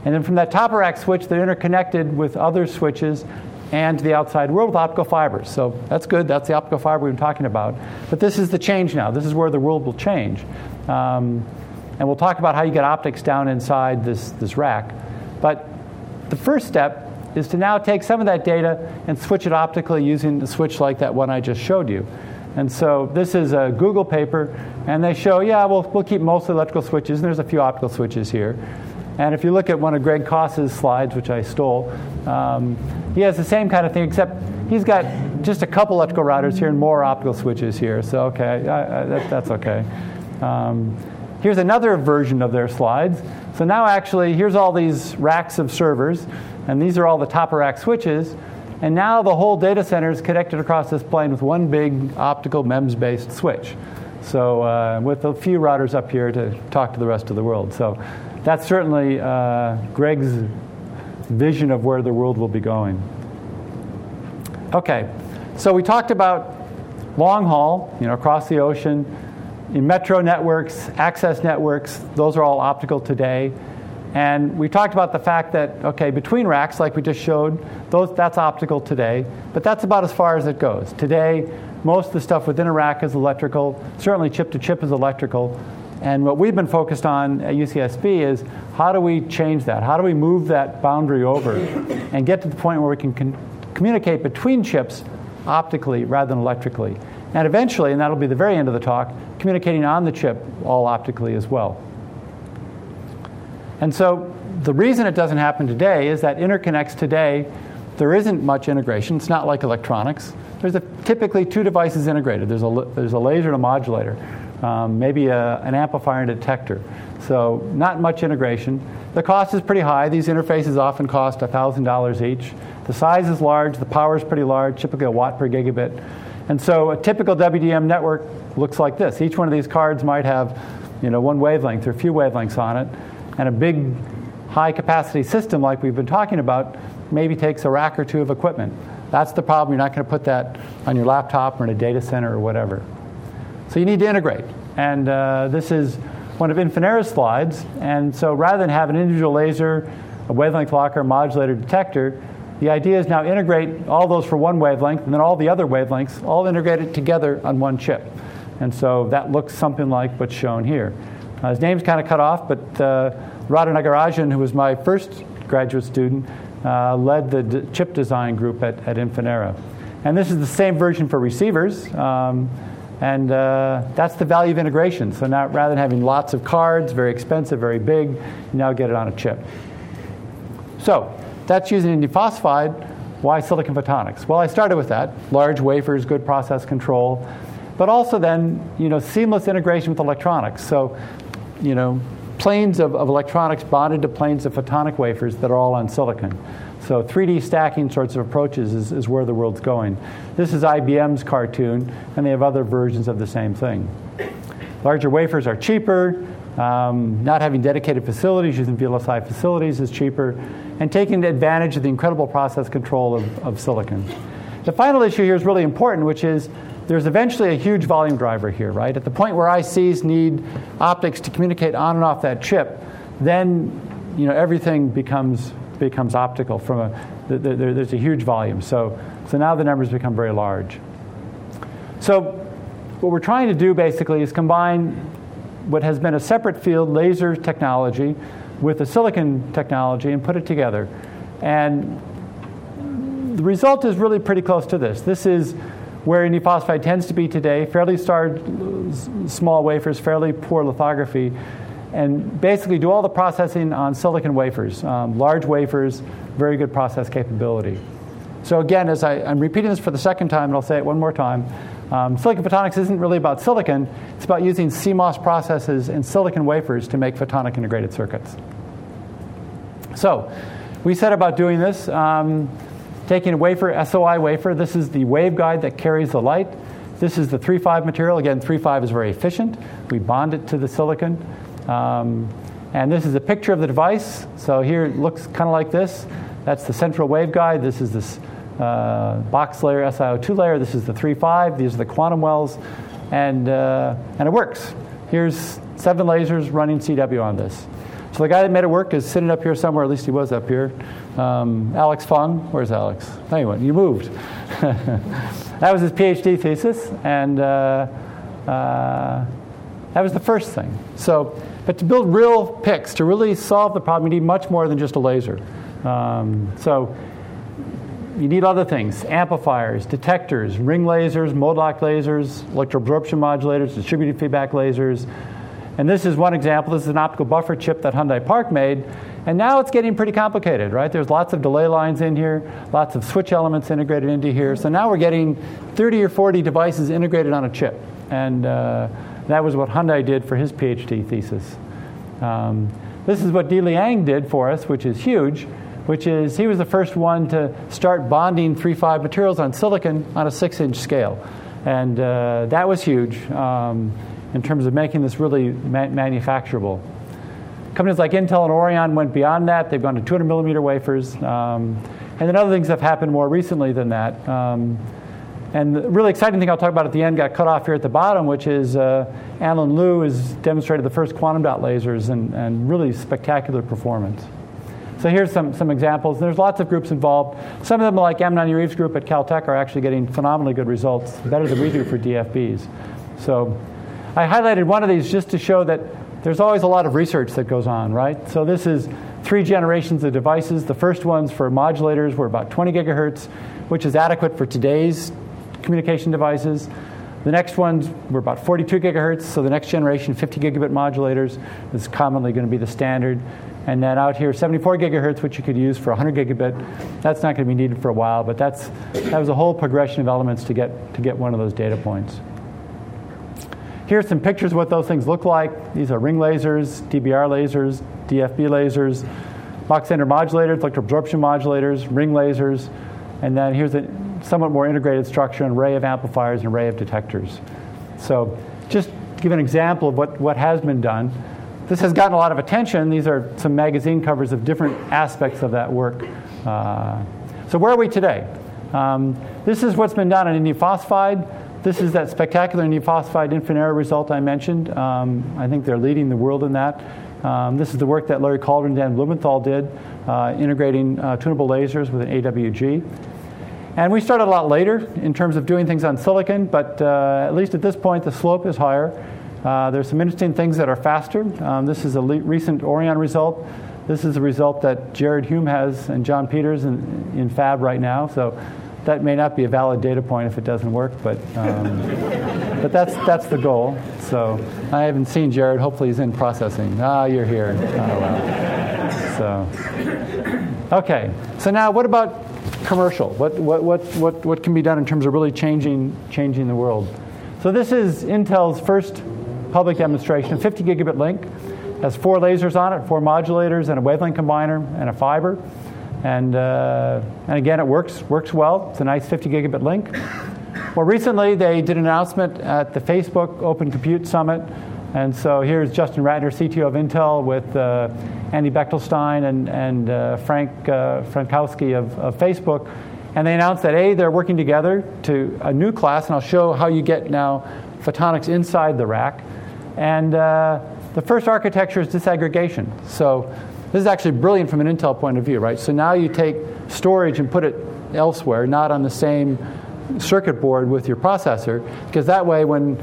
And then from that top rack switch, they're interconnected with other switches and to the outside world with optical fibers. So that's good. That's the optical fiber we've been talking about. But this is the change now. This is where the world will change. And we'll talk about how you get optics down inside this rack. But the first step is to now take some of that data and switch it optically using a switch like that one I just showed you. And so this is a Google paper. And they show, we'll keep mostly electrical switches. And there's a few optical switches here. And if you look at one of Greg Koss's slides, which I stole, he has the same kind of thing, except he's got just a couple electrical routers here and more optical switches here. So OK, that's OK. Here's another version of their slides. So now, actually, here's all these racks of servers. And these are all the top rack switches. And now the whole data center is connected across this plane with one big optical MEMS-based switch. So with a few routers up here to talk to the rest of the world. So that's certainly Greg's vision of where the world will be going. OK, so we talked about long haul, across the ocean, in metro networks, access networks. Those are all optical today. And we talked about the fact that, OK, between racks, like we just showed, that's optical today. But that's about as far as it goes. Today, most of the stuff within a rack is electrical. Certainly, chip to chip is electrical. And what we've been focused on at UCSB is how do we change that? How do we move that boundary over and get to the point where we can communicate between chips optically rather than electrically? And eventually, and that'll be the very end of the talk, communicating on the chip all optically as well. And so the reason it doesn't happen today is that interconnects today, there isn't much integration. It's not like electronics. There's typically 2 devices integrated. There's a laser and a modulator. Maybe an amplifier and detector. So not much integration. The cost is pretty high. These interfaces often cost $1,000 each. The size is large. The power is pretty large, typically a watt per gigabit. And so a typical WDM network looks like this. Each one of these cards might have 1 wavelength or a few wavelengths on it. And a big, high-capacity system like we've been talking about maybe takes a rack or 2 of equipment. That's the problem. You're not going to put that on your laptop or in a data center or whatever. So you need to integrate. And this is one of Infinera's slides. And so rather than have an individual laser, a wavelength locker, modulator, detector, the idea is now integrate all those for 1 wavelength, and then all the other wavelengths, all integrated together on 1 chip. And so that looks something like what's shown here. His name's kind of cut off, but Radha Nagarajan, who was my first graduate student, led the chip design group at Infinera. And this is the same version for receivers. And that's the value of integration. So now, rather than having lots of cards, very expensive, very big, you now get it on a chip. So that's using indium phosphide. Why silicon photonics? Well, I started with that. Large wafers, good process control. But also then, seamless integration with electronics. So, planes of electronics bonded to planes of photonic wafers that are all on silicon. So 3D stacking sorts of approaches is where the world's going. This is IBM's cartoon, and they have other versions of the same thing. Larger wafers are cheaper. Not having dedicated facilities, using VLSI facilities is cheaper. And taking advantage of the incredible process control of silicon. The final issue here is really important, which is there's eventually a huge volume driver here, right? At the point where ICs need optics to communicate on and off that chip, then everything becomes optical. There's a huge volume. So now the numbers become very large. So what we're trying to do basically is combine what has been a separate field, laser technology, with the silicon technology and put it together. And the result is really pretty close to this. This is where indium phosphide tends to be today, fairly starred small wafers, fairly poor lithography, and basically do all the processing on silicon wafers, large wafers, very good process capability. So again, as I'm repeating this for the second time, and I'll say it one more time, silicon photonics isn't really about silicon. It's about using CMOS processes and silicon wafers to make photonic integrated circuits. So we set about doing this, taking a wafer, SOI wafer. This is the waveguide that carries the light. This is the 3.5 material. Again, 3.5 is very efficient. We bond it to the silicon. And this is a picture of the device. So here it looks kind of like this. That's the central waveguide. This is this box layer, SiO2 layer. This is the 3.5. These are the quantum wells. And it works. Here's 7 lasers running CW on this. So the guy that made it work is sitting up here somewhere. At least he was up here. Alex Fong. Where's Alex? Anyway, you moved. That was his PhD thesis. And that was the first thing. So, but to build real PICs, to really solve the problem, you need much more than just a laser. So you need other things, amplifiers, detectors, ring lasers, Modoc lasers, electroabsorption modulators, distributed feedback lasers. And this is one example. This is an optical buffer chip that Hyundai Park made. And now it's getting pretty complicated, right? There's lots of delay lines in here, lots of switch elements integrated into here. So now we're getting 30 or 40 devices integrated on a chip. And that was what Hyundai did for his PhD thesis. This is what Di Liang did for us, which is huge, which is he was the first one to start bonding 3.5 materials on silicon on a 6-inch scale. And that was huge in terms of making this really manufacturable. Companies like Intel and Aurrion went beyond that. They've gone to 200 millimeter wafers. And then other things have happened more recently than that. And the really exciting thing I'll talk about at the end got cut off here at the bottom, which is Alan Liu has demonstrated the first quantum dot lasers and really spectacular performance. So here's some examples. There's lots of groups involved. Some of them, like Amnon Uriev's group at Caltech, are actually getting phenomenally good results, better than we do for DFBs. So I highlighted one of these just to show that there's always a lot of research that goes on, right? So this is 3 generations of devices. The first ones for modulators were about 20 gigahertz, which is adequate for today's communication devices. The next ones were about 42 gigahertz, so the next generation 50 gigabit modulators is commonly going to be the standard. And then out here, 74 gigahertz, which you could use for 100 gigabit. That's not going to be needed for a while, but that was a whole progression of elements to get one of those data points. Here's some pictures of what those things look like. These are ring lasers, DBR lasers, DFB lasers, box-ender modulators, electroabsorption modulators, ring lasers, and then here's a somewhat more integrated structure, an array of amplifiers, an array of detectors. So just to give an example of what has been done. This has gotten a lot of attention. These are some magazine covers of different aspects of that work. So where are we today? This is what's been done on indium phosphide. This is that spectacular indium phosphide Infinera result I mentioned. I think they're leading the world in that. This is the work that Larry Caldron and Dan Blumenthal did, integrating tunable lasers with an AWG. And we started a lot later in terms of doing things on silicon, but at least at this point, the slope is higher. There's some interesting things that are faster. This is a recent Aurrion result. This is a result that Jared Hume has and John Peters in Fab right now. So that may not be a valid data point if it doesn't work, but but that's the goal. So I haven't seen Jared. Hopefully he's in processing. Ah, you're here. Oh, well. So okay. So now what about commercial? What can be done in terms of really changing the world? So this is Intel's first public demonstration, 50 gigabit link. It has 4 lasers on it, 4 modulators, and a wavelength combiner, and a fiber. And again, it works well. It's a nice 50 gigabit link. Well, recently they did an announcement at the Facebook Open Compute Summit, and so here's Justin Ratner, CTO of Intel, with Andy Bechtelstein and Frank Frankowski of Facebook, And they announced that, A, they're working together to a new class, and I'll show how you get now photonics inside the rack. And the first architecture is disaggregation. So this is actually brilliant from an Intel point of view, right? So now you take storage and put it elsewhere, not on the same circuit board with your processor, because that way when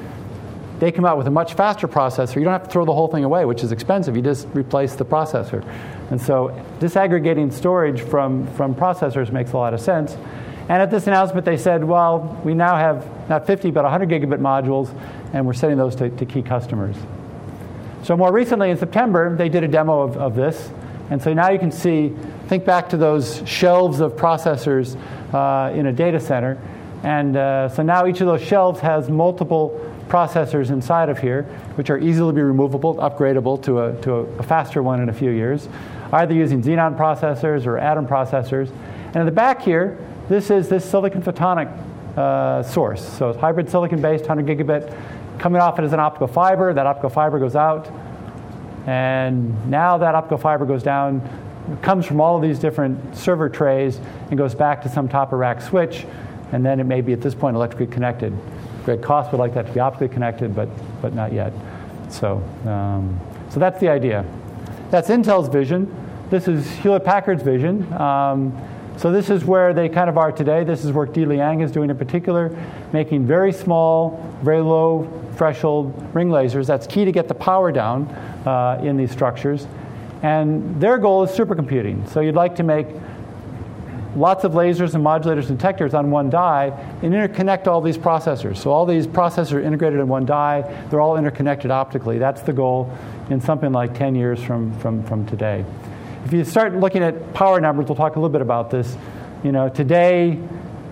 they come out with a much faster processor, you don't have to throw the whole thing away, which is expensive. You just replace the processor. And so disaggregating storage from processors makes a lot of sense. And at this announcement, they said, well, we now have not 50, but 100 gigabit modules, and we're sending those to key customers. So more recently, in September, they did a demo of this. And so now you can see, think back to those shelves of processors in a data center. And so now each of those shelves has multiple processors inside of here, which are easily be removable, upgradable to a faster one in a few years, either using xenon processors or atom processors. And in the back here, this is this silicon photonic source. So it's hybrid silicon-based, 100 gigabit, coming off it as an optical fiber. That optical fiber goes out. And now that optical fiber goes down, comes from all of these different server trays, and goes back to some top-of-rack switch. And then it may be, at this point, electrically connected. Great cost would like that to be optically connected, but not yet. So so that's the idea. That's Intel's vision. This is Hewlett-Packard's vision. So this is where they kind of are today. This is work Di Liang is doing in particular, making very small, very low threshold ring lasers. That's key to get the power down in these structures. And their goal is supercomputing. So you'd like to make lots of lasers and modulators and detectors on one die and interconnect all these processors. So all these processors are integrated in one die. They're all interconnected optically. That's the goal in something like 10 years from today. If you start looking at power numbers, we'll talk a little bit about this. You know, today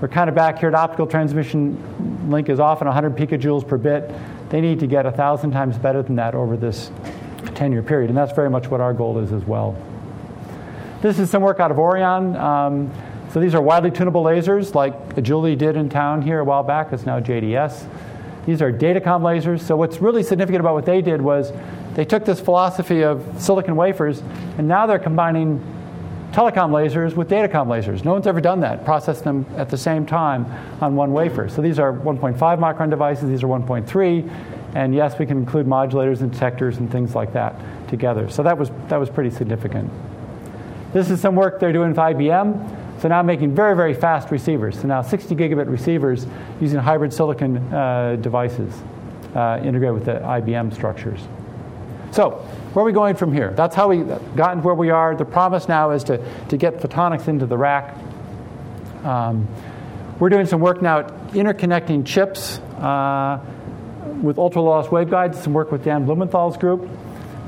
we're kind of back here at optical transmission link is often 100 picojoules per bit. They need to get 1,000 times better than that over this 10-year period. And that's very much what our goal is as well. This is some work out of Aurrion. So these are widely tunable lasers, like Agility did in town here a while back. It's now JDS. These are datacom lasers. So what's really significant about what they did was they took this philosophy of silicon wafers, and now they're combining telecom lasers with datacom lasers. No one's ever done that, processed them at the same time on one wafer. So these are 1.5 micron devices. These are 1.3. And yes, we can include modulators and detectors and things like that together. So that was pretty significant. This is some work they're doing with IBM. So now making very, very fast receivers. So now 60 gigabit receivers using hybrid silicon devices integrated with the IBM structures. So where are we going from here? That's how we've gotten where we are. The promise now is to get photonics into the rack. We're doing some work now at interconnecting chips with ultra-low-loss waveguides, some work with Dan Blumenthal's group.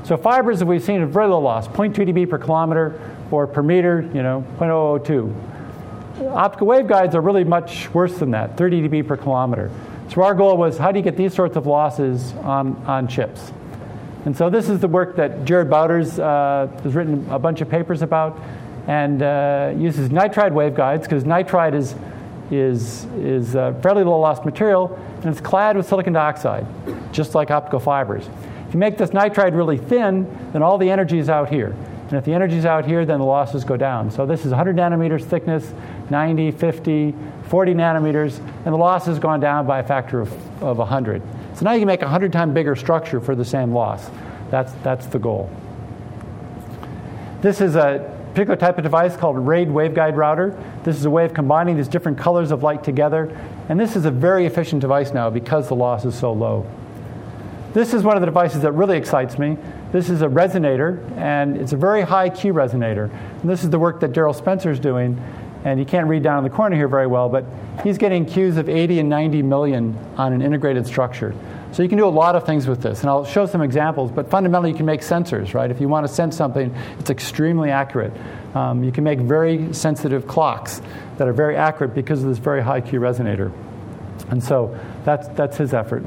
So fibers, as we've seen, have very low loss, 0.2 dB per kilometer. Or per meter, 0.002. Optical waveguides are really much worse than that, 30 dB per kilometer. So our goal was, how do you get these sorts of losses on chips? And so this is the work that Jared Bowders has written a bunch of papers about, and uses nitride waveguides, because nitride is a fairly low-loss material, and it's clad with silicon dioxide, just like optical fibers. If you make this nitride really thin, then all the energy is out here. And if the energy is out here, then the losses go down. So this is 100 nanometers thickness, 90, 50, 40 nanometers, and the loss has gone down by a factor of 100. So now you can make a 100 times bigger structure for the same loss. That's the goal. This is a particular type of device called RAID waveguide router. This is a way of combining these different colors of light together. And this is a very efficient device now because the loss is so low. This is one of the devices that really excites me. This is a resonator, and it's a very high Q resonator. And this is the work that Daryl Spencer's doing. And you can't read down in the corner here very well, but he's getting Qs of 80 and 90 million on an integrated structure. So you can do a lot of things with this. And I'll show some examples, but fundamentally you can make sensors, right? If you want to sense something, it's extremely accurate. You can make very sensitive clocks that are very accurate because of this very high Q resonator. And so that's his effort.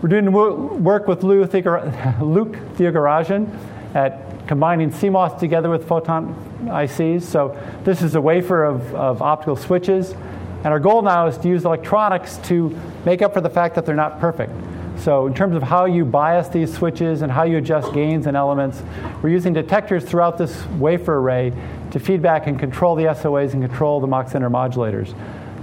We're doing work with Luke Theogarajan at combining CMOS together with photon ICs. So this is a wafer of optical switches. And our goal now is to use electronics to make up for the fact that they're not perfect. So in terms of how you bias these switches and how you adjust gains and elements, we're using detectors throughout this wafer array to feedback and control the SOAs and control the Mach Center modulators.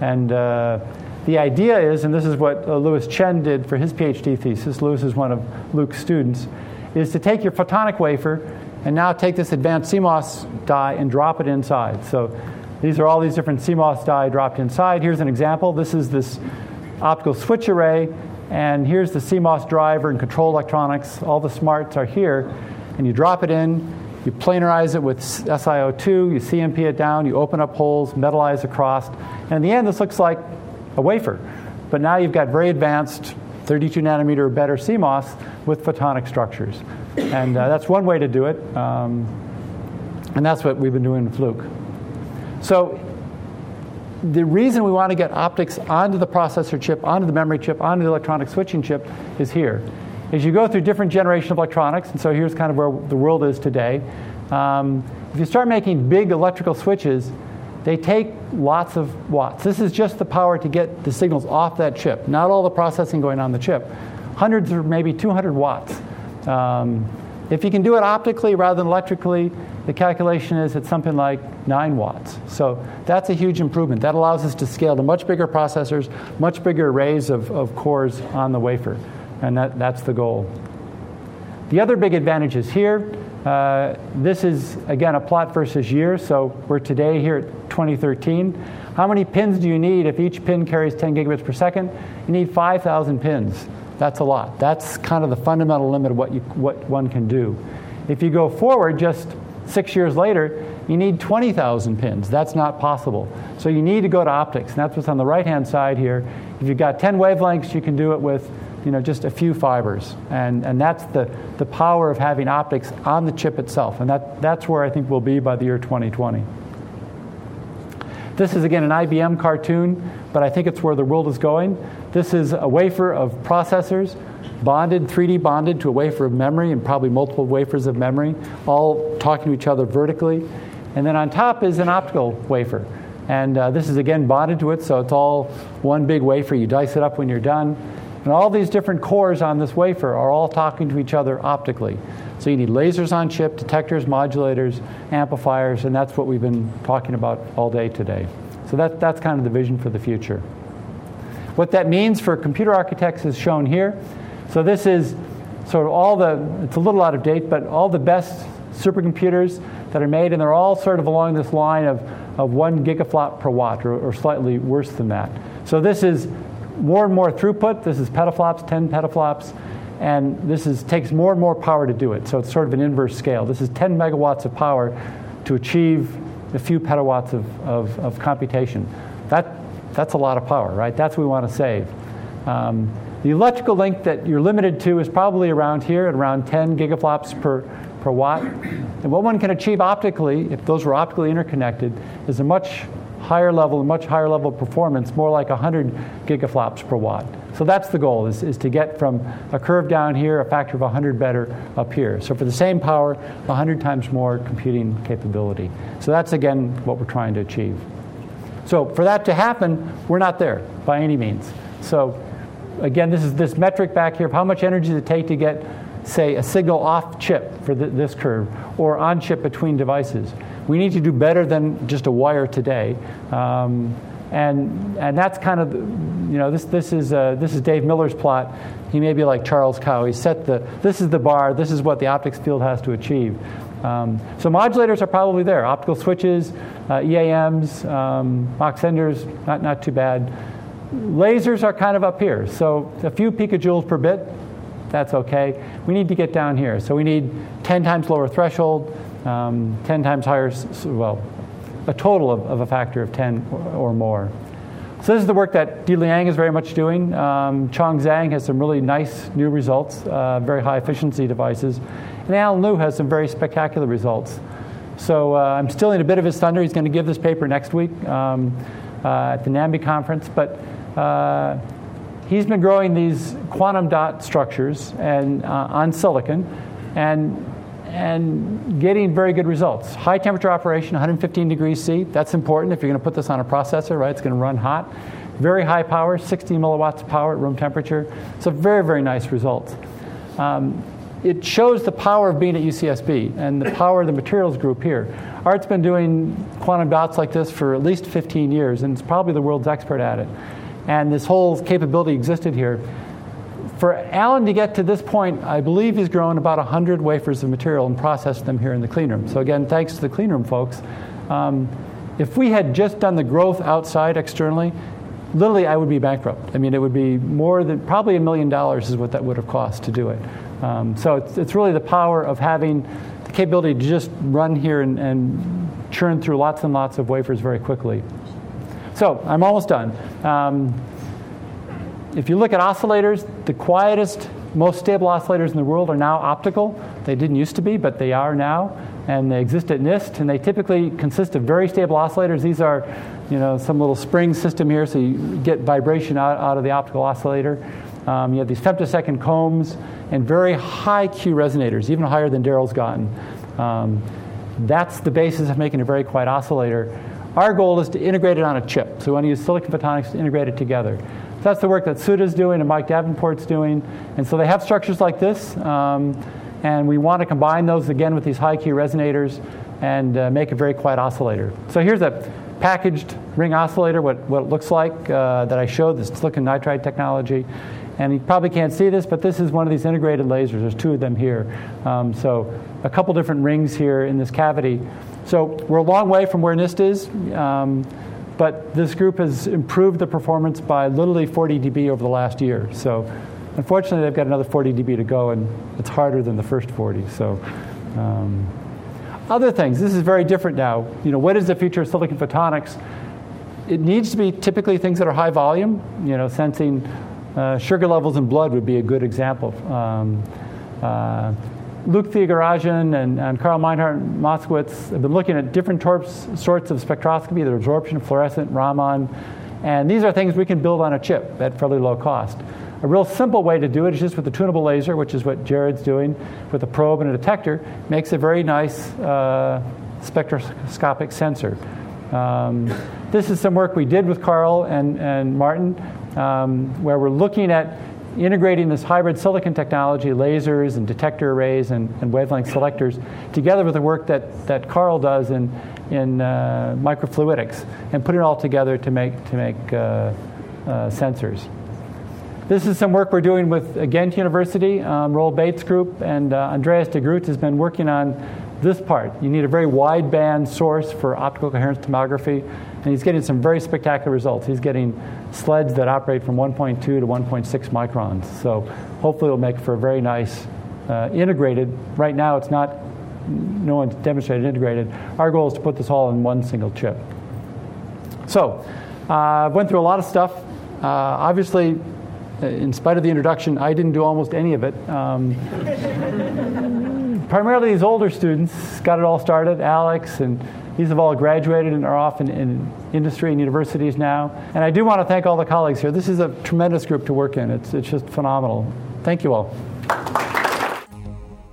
And the idea is, and this is what Louis Chen did for his PhD thesis, Louis is one of Luke's students, is to take your photonic wafer and now take this advanced CMOS die and drop it inside. So these are all these different CMOS die dropped inside. Here's an example. This is this optical switch array. And here's the CMOS driver and control electronics. All the smarts are here. And you drop it in. You planarize it with SiO2. You CMP it down. You open up holes, metalize across. And in the end, this looks like a wafer. But now you've got very advanced 32 nanometer or better CMOS with photonic structures. And that's one way to do it. And that's what we've been doing with Luke. So the reason we want to get optics onto the processor chip, onto the memory chip, onto the electronic switching chip is here. As you go through different generations of electronics, and so here's kind of where the world is today, if you start making big electrical switches, they take lots of watts. This is just the power to get the signals off that chip, not all the processing going on the chip. Hundreds or maybe 200 watts. If you can do it optically rather than electrically, the calculation is it's something like 9 watts. So that's a huge improvement. That allows us to scale to much bigger processors, much bigger arrays of cores on the wafer. And that's the goal. The other big advantage is here. This is, again, a plot versus year. So we're today here at 2013. How many pins do you need if each pin carries 10 gigabits per second? You need 5,000 pins. That's a lot. That's kind of the fundamental limit of what one can do. If you go forward just 6 years later, you need 20,000 pins. That's not possible. So you need to go to optics. And that's what's on the right-hand side here. If you've got 10 wavelengths, you can do it with just a few fibers. And that's the power of having optics on the chip itself. And that's where I think we'll be by the year 2020. This is, again, an IBM cartoon, but I think it's where the world is going. This is a wafer of processors, 3D bonded to a wafer of memory, and probably multiple wafers of memory, all talking to each other vertically. And then on top is an optical wafer. And this is, again, bonded to it, so it's all one big wafer. You dice it up when you're done. And all these different cores on this wafer are all talking to each other optically. So you need lasers on chip, detectors, modulators, amplifiers, and that's what we've been talking about all day today. So that's kind of the vision for the future. What that means for computer architects is shown here. So this is sort of it's a little out of date, but all the best supercomputers that are made, and they're all sort of along this line of 1 gigaflop per watt, or slightly worse than that. So this is more and more throughput. This is petaflops, 10 petaflops. And this takes more and more power to do it. So it's sort of an inverse scale. This is 10 megawatts of power to achieve a few petawatts of computation. That's a lot of power, right? That's what we want to save. The electrical link that you're limited to is probably around here at around 10 gigaflops per watt. And what one can achieve optically, if those were optically interconnected, is a much higher level of performance, more like 100 gigaflops per watt. So that's the goal, is to get from a curve down here, a factor of 100 better up here. So for the same power, 100 times more computing capability. So that's, again, what we're trying to achieve. So for that to happen, we're not there by any means. So again, this is this metric back here of how much energy does it take to get, say, a signal off chip for this curve, or on chip between devices. We need to do better than just a wire today, and that's kind of this is Dave Miller's plot. He may be like Charles Kao. He set this is the bar. This is what the optics field has to achieve. So modulators are probably there. Optical switches, EAMs, Mach senders, not too bad. Lasers are kind of up here. So a few picojoules per bit. That's okay. We need to get down here. So we need 10 times lower threshold, 10 times higher, well, a total of a factor of 10 or more. So this is the work that Di Liang is very much doing. Chong Zhang has some really nice new results, very high efficiency devices. And Alan Liu has some very spectacular results. So I'm stealing a bit of his thunder. He's going to give this paper next week at the NAMBE conference. But he's been growing these quantum dot structures and on silicon and getting very good results. High temperature operation, 115 degrees C. That's important if you're going to put this on a processor, right? It's going to run hot. Very high power, 60 milliwatts of power at room temperature. So very, very nice results. It shows the power of being at UCSB and the power of the materials group here. Art's been doing quantum dots like this for at least 15 years, and it's probably the world's expert at it. And this whole capability existed here. For Alan to get to this point, I believe he's grown about 100 wafers of material and processed them here in the clean room. So again, thanks to the clean room folks. If we had just done the growth outside externally, literally I would be bankrupt. I mean, it would be more than probably $1 million is what that would have cost to do it. So it's really the power of having the capability to just run here and churn through lots and lots of wafers very quickly. So I'm almost done. If you look at oscillators, the quietest, most stable oscillators in the world are now optical. They didn't used to be, but they are now. And they exist at NIST, and they typically consist of very stable oscillators. These are, you know, some little spring system here, so you get vibration out of the optical oscillator. You have these femtosecond combs and very high Q resonators, even higher than Daryl's gotten. That's the basis of making a very quiet oscillator. Our goal is to integrate it on a chip. So we want to use silicon photonics to integrate it together. So that's the work that Suda's doing and Mike Davenport's doing. And so they have structures like this. And we want to combine those again with these high Q resonators and make a very quiet oscillator. So here's a packaged ring oscillator, what it looks like that I showed, this silicon nitride technology. And you probably can't see this, but this is one of these integrated lasers. There's two of them here. So a couple different rings here in this cavity. So we're a long way from where NIST is, but this group has improved the performance by literally 40 dB over the last year. So unfortunately, they've got another 40 dB to go, and it's harder than the first 40. So other things. This is very different now. You know, what is the future of silicon photonics? It needs to be typically things that are high volume. You know, sensing sugar levels in blood would be a good example. Luke Theagarajan and Karl Meinhardt Moskowitz have been looking at different sorts of spectroscopy, the absorption, fluorescent, Raman. And these are things we can build on a chip at fairly low cost. A real simple way to do it is just with a tunable laser, which is what Jared's doing with a probe and a detector. Makes a very nice spectroscopic sensor. This is some work we did with Carl and Martin, where we're looking at integrating this hybrid silicon technology, lasers and detector arrays and wavelength selectors, together with the work that Carl does in microfluidics, and put it all together to make sensors. This is some work we're doing with Ghent University, Roel Bates group, and Andreas de Groot has been working on this part. You need a very wideband source for optical coherence tomography, and he's getting some very spectacular results. He's getting sleds that operate from 1.2 to 1.6 microns. So hopefully it'll make for a very nice integrated. Right now it's not, no one's demonstrated integrated. Our goal is to put this all in one single chip. So I went through a lot of stuff. Obviously, in spite of the introduction, I didn't do almost any of it. Primarily these older students got it all started, Alex, and these have all graduated and are off in industry and universities now. And I do want to thank all the colleagues here. This is a tremendous group to work in. It's just phenomenal. Thank you all.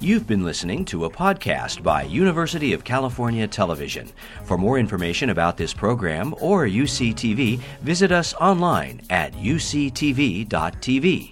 You've been listening to a podcast by University of California Television. For more information about this program or UCTV, visit us online at UCTV.TV.